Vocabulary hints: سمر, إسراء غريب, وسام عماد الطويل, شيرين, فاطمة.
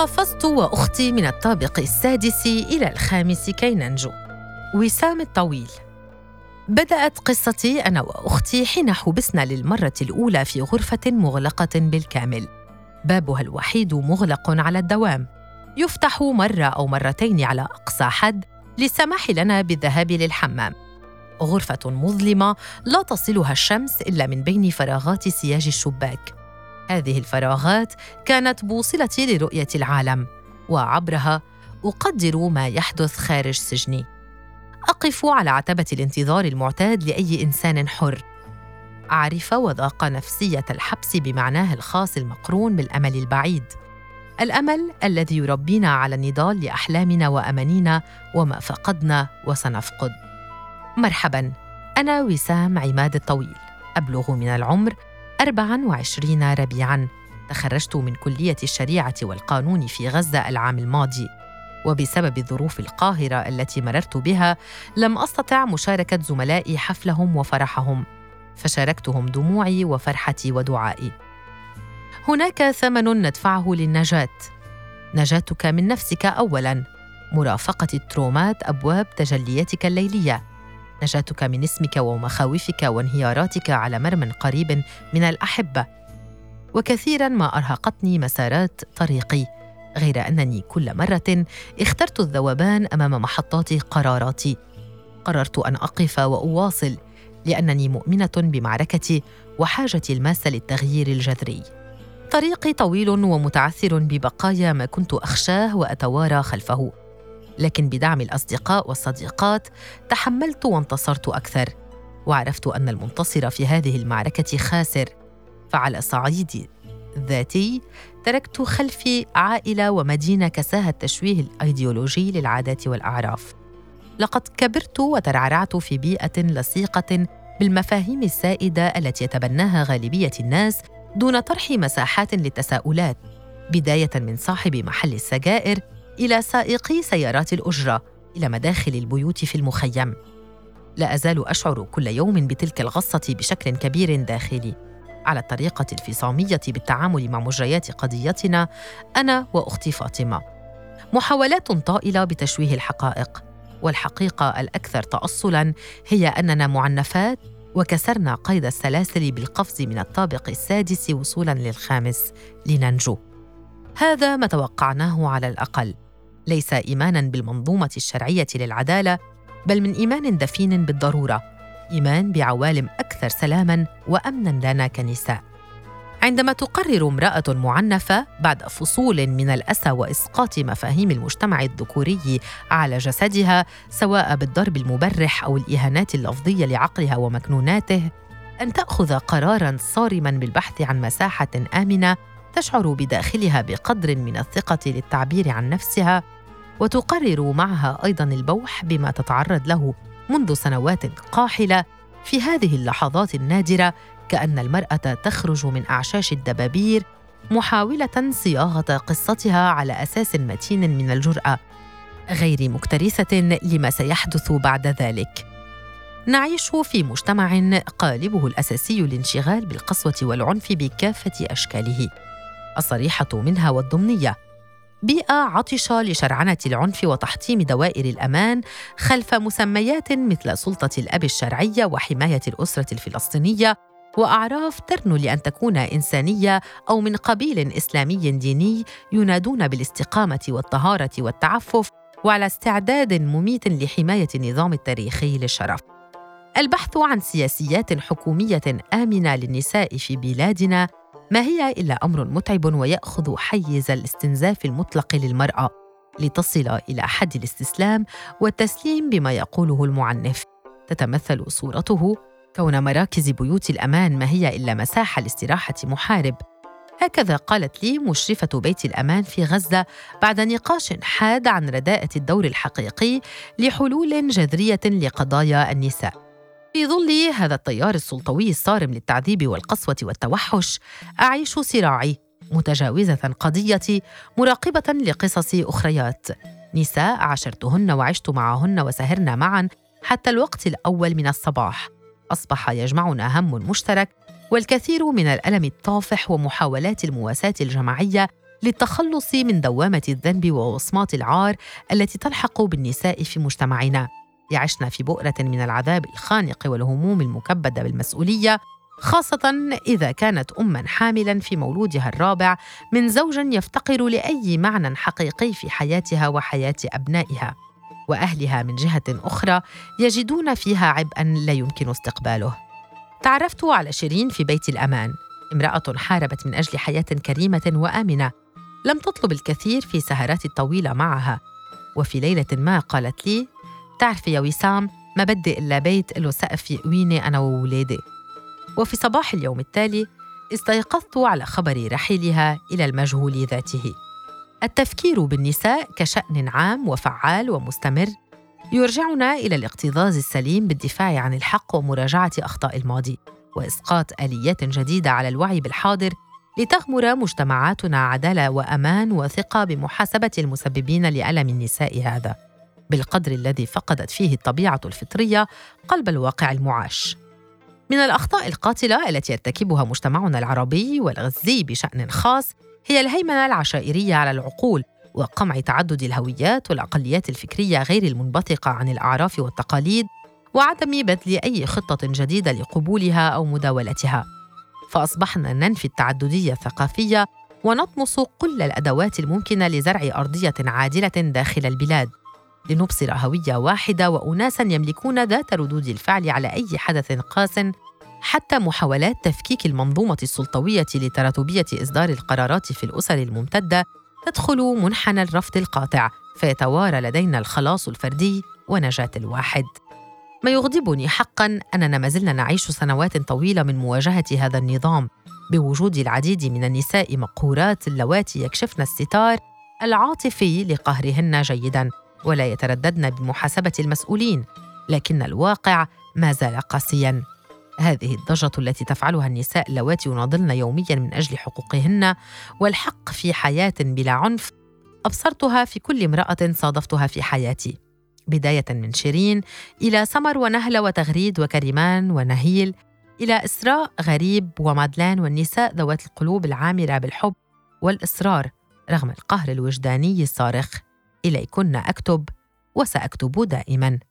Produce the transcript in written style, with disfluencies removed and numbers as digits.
قفزت وأختي من الطابق السادس إلى الخامس كي ننجو. وسام الطويل. بدأت قصتي أنا وأختي حين حبسنا للمرة الأولى في غرفة مغلقة بالكامل، بابها الوحيد مغلق على الدوام، يفتح مرة أو مرتين على أقصى حد للسماح لنا بالذهاب للحمام. غرفة مظلمة لا تصلها الشمس إلا من بين فراغات سياج الشباك. هذه الفراغات كانت بوصلتي لرؤية العالم، وعبرها أقدر ما يحدث خارج سجني. أقف على عتبة الانتظار المعتاد لأي إنسان حر. أعرف وذاق نفسية الحبس بمعناه الخاص المقرون بالأمل البعيد، الأمل الذي يربينا على النضال لأحلامنا وأمانينا وما فقدنا وسنفقد. مرحباً، أنا وسام عماد الطويل، أبلغ من العمر 24 ربيعاً، تخرجت من كلية الشريعة والقانون في غزة العام الماضي، وبسبب ظروف القاهرة التي مررت بها لم أستطع مشاركة زملائي حفلهم وفرحهم، فشاركتهم دموعي وفرحتي ودعائي. هناك ثمن ندفعه للنجاة، نجاتك من نفسك أولاً، مرافقة الترومات أبواب تجلياتك الليلية، نجاتك من اسمك ومخاوفك وانهياراتك على مرمى قريب من الأحبة. وكثيراً ما أرهقتني مسارات طريقي، غير أنني كل مرة اخترت الذوبان أمام محطات قراراتي. قررت أن أقف وأواصل، لأنني مؤمنة بمعركتي وحاجتي الماسة للتغيير الجذري. طريقي طويل ومتعثر ببقايا ما كنت أخشاه وأتوارى خلفه، لكن بدعم الأصدقاء والصديقات تحملت وانتصرت أكثر، وعرفت أن المنتصر في هذه المعركة خاسر. فعلى الصعيد الذاتي تركت خلفي عائلة ومدينة كساها التشويه الأيديولوجي للعادات والأعراف. لقد كبرت وترعرعت في بيئة لصيقة بالمفاهيم السائدة التي يتبناها غالبية الناس دون طرح مساحات للتساؤلات، بداية من صاحب محل السجائر إلى سائقي سيارات الأجرة، إلى مداخل البيوت في المخيم. لا أزال أشعر كل يوم بتلك الغصة بشكل كبير داخلي. على الطريقة الفصامية بالتعامل مع مجريات قضيتنا أنا وأختي فاطمة، محاولات طائلة بتشويه الحقائق، والحقيقة الأكثر تأصلاً هي أننا معنفات، وكسرنا قيد السلاسل بالقفز من الطابق السادس وصولاً للخامس لننجو. هذا ما توقعناه على الأقل، ليس إيماناً بالمنظومة الشرعية للعدالة، بل من إيمان دفين بالضرورة، إيمان بعوالم أكثر سلاماً وأمناً لنا كنساء. عندما تقرر امرأة معنفة بعد فصول من الأسى وإسقاط مفاهيم المجتمع الذكوري على جسدها، سواء بالضرب المبرح أو الإهانات اللفظية لعقلها ومكنوناته، أن تأخذ قراراً صارماً بالبحث عن مساحة آمنة تشعر بداخلها بقدر من الثقة للتعبير عن نفسها، وتقرر معها أيضاً البوح بما تتعرض له منذ سنوات قاحلة. في هذه اللحظات النادرة كأن المرأة تخرج من أعشاش الدبابير، محاولة صياغة قصتها على أساس متين من الجرأة، غير مكترثة لما سيحدث بعد ذلك. نعيش في مجتمع قالبه الأساسي الانشغال بالقسوة والعنف بكافة أشكاله، الصريحة منها والضمنية، بيئة عطشة لشرعنة العنف وتحطيم دوائر الأمان خلف مسميات مثل سلطة الأب الشرعية وحماية الأسرة الفلسطينية، وأعراف ترنو لأن تكون إنسانية أو من قبيل إسلامي ديني، ينادون بالاستقامة والطهارة والتعفف، وعلى استعداد مميت لحماية النظام التاريخي للشرف. البحث عن سياسيات حكومية آمنة للنساء في بلادنا ما هي إلا أمر متعب، ويأخذ حيز الاستنزاف المطلق للمرأة لتصل إلى حد الاستسلام والتسليم بما يقوله المعنف. تتمثل صورته كون مراكز بيوت الأمان ما هي إلا مساحة لاستراحة محارب. هكذا قالت لي مشرفة بيت الأمان في غزة بعد نقاش حاد عن رداءة الدور الحقيقي لحلول جذرية لقضايا النساء. في ظل هذا التيار السلطوي الصارم للتعذيب والقسوة والتوحش، أعيش صراعي، متجاوزة قضيتي، مراقبة لقصص أخريات، نساء عاشرتهن وعشت معهن وسهرنا معا حتى الوقت الأول من الصباح. أصبح يجمعنا هم مشترك والكثير من الألم الطافح ومحاولات المواساة الجماعية للتخلص من دوامة الذنب ووصمات العار التي تلحق بالنساء في مجتمعنا. يعشن في بؤرة من العذاب الخانق والهموم المكبدة بالمسؤولية، خاصة إذا كانت أماً حاملاً في مولودها الرابع من زوج يفتقر لأي معنى حقيقي في حياتها وحياة أبنائها، وأهلها من جهة أخرى يجدون فيها عبئاً لا يمكن استقباله. تعرفت على شيرين في بيت الأمان، امرأة حاربت من أجل حياة كريمة وآمنة، لم تطلب الكثير في سهراتي الطويلة معها. وفي ليلة ما قالت لي: تعرفي يا وسام، ما بدي إلا بيت له سقف يأويني أنا وولادي. وفي صباح اليوم التالي استيقظت على خبر رحيلها إلى المجهول ذاته. التفكير بالنساء كشأن عام وفعال ومستمر يرجعنا إلى الاقتضاض السليم بالدفاع عن الحق ومراجعة أخطاء الماضي، وإسقاط آليات جديدة على الوعي بالحاضر لتغمر مجتمعاتنا عدالة وأمان وثقة بمحاسبة المسببين لألم النساء هذا، بالقدر الذي فقدت فيه الطبيعة الفطرية قلب الواقع المعاش. من الأخطاء القاتلة التي يرتكبها مجتمعنا العربي والغزي بشأن خاص هي الهيمنة العشائرية على العقول، وقمع تعدد الهويات والأقليات الفكرية غير المنبثقة عن الأعراف والتقاليد، وعدم بذل أي خطة جديدة لقبولها أو مداولتها. فأصبحنا ننفي التعددية الثقافية ونطمس كل الأدوات الممكنة لزرع أرضية عادلة داخل البلاد، لنبصر هوية واحدة وأناساً يملكون ذات ردود الفعل على أي حدث قاس. حتى محاولات تفكيك المنظومة السلطوية لتراتبية إصدار القرارات في الأسر الممتدة تدخل منحنى الرفض القاطع، فيتوارى لدينا الخلاص الفردي ونجاة الواحد. ما يغضبني حقاً أننا ما زلنا نعيش سنوات طويلة من مواجهة هذا النظام، بوجود العديد من النساء مقهورات اللواتي يكشفن الستار العاطفي لقهرهن جيداً ولا يترددن بمحاسبة المسؤولين، لكن الواقع ما زال قاسياً. هذه الضجة التي تفعلها النساء اللواتي يناضلن يومياً من أجل حقوقهن والحق في حياة بلا عنف، أبصرتها في كل امرأة صادفتها في حياتي، بداية من شيرين إلى سمر ونهلة وتغريد وكريمان ونهيل، إلى إسراء غريب ومادلان والنساء ذوات القلوب العامرة بالحب والإصرار رغم القهر الوجداني الصارخ. إليكن أكتب وسأكتب دائماً.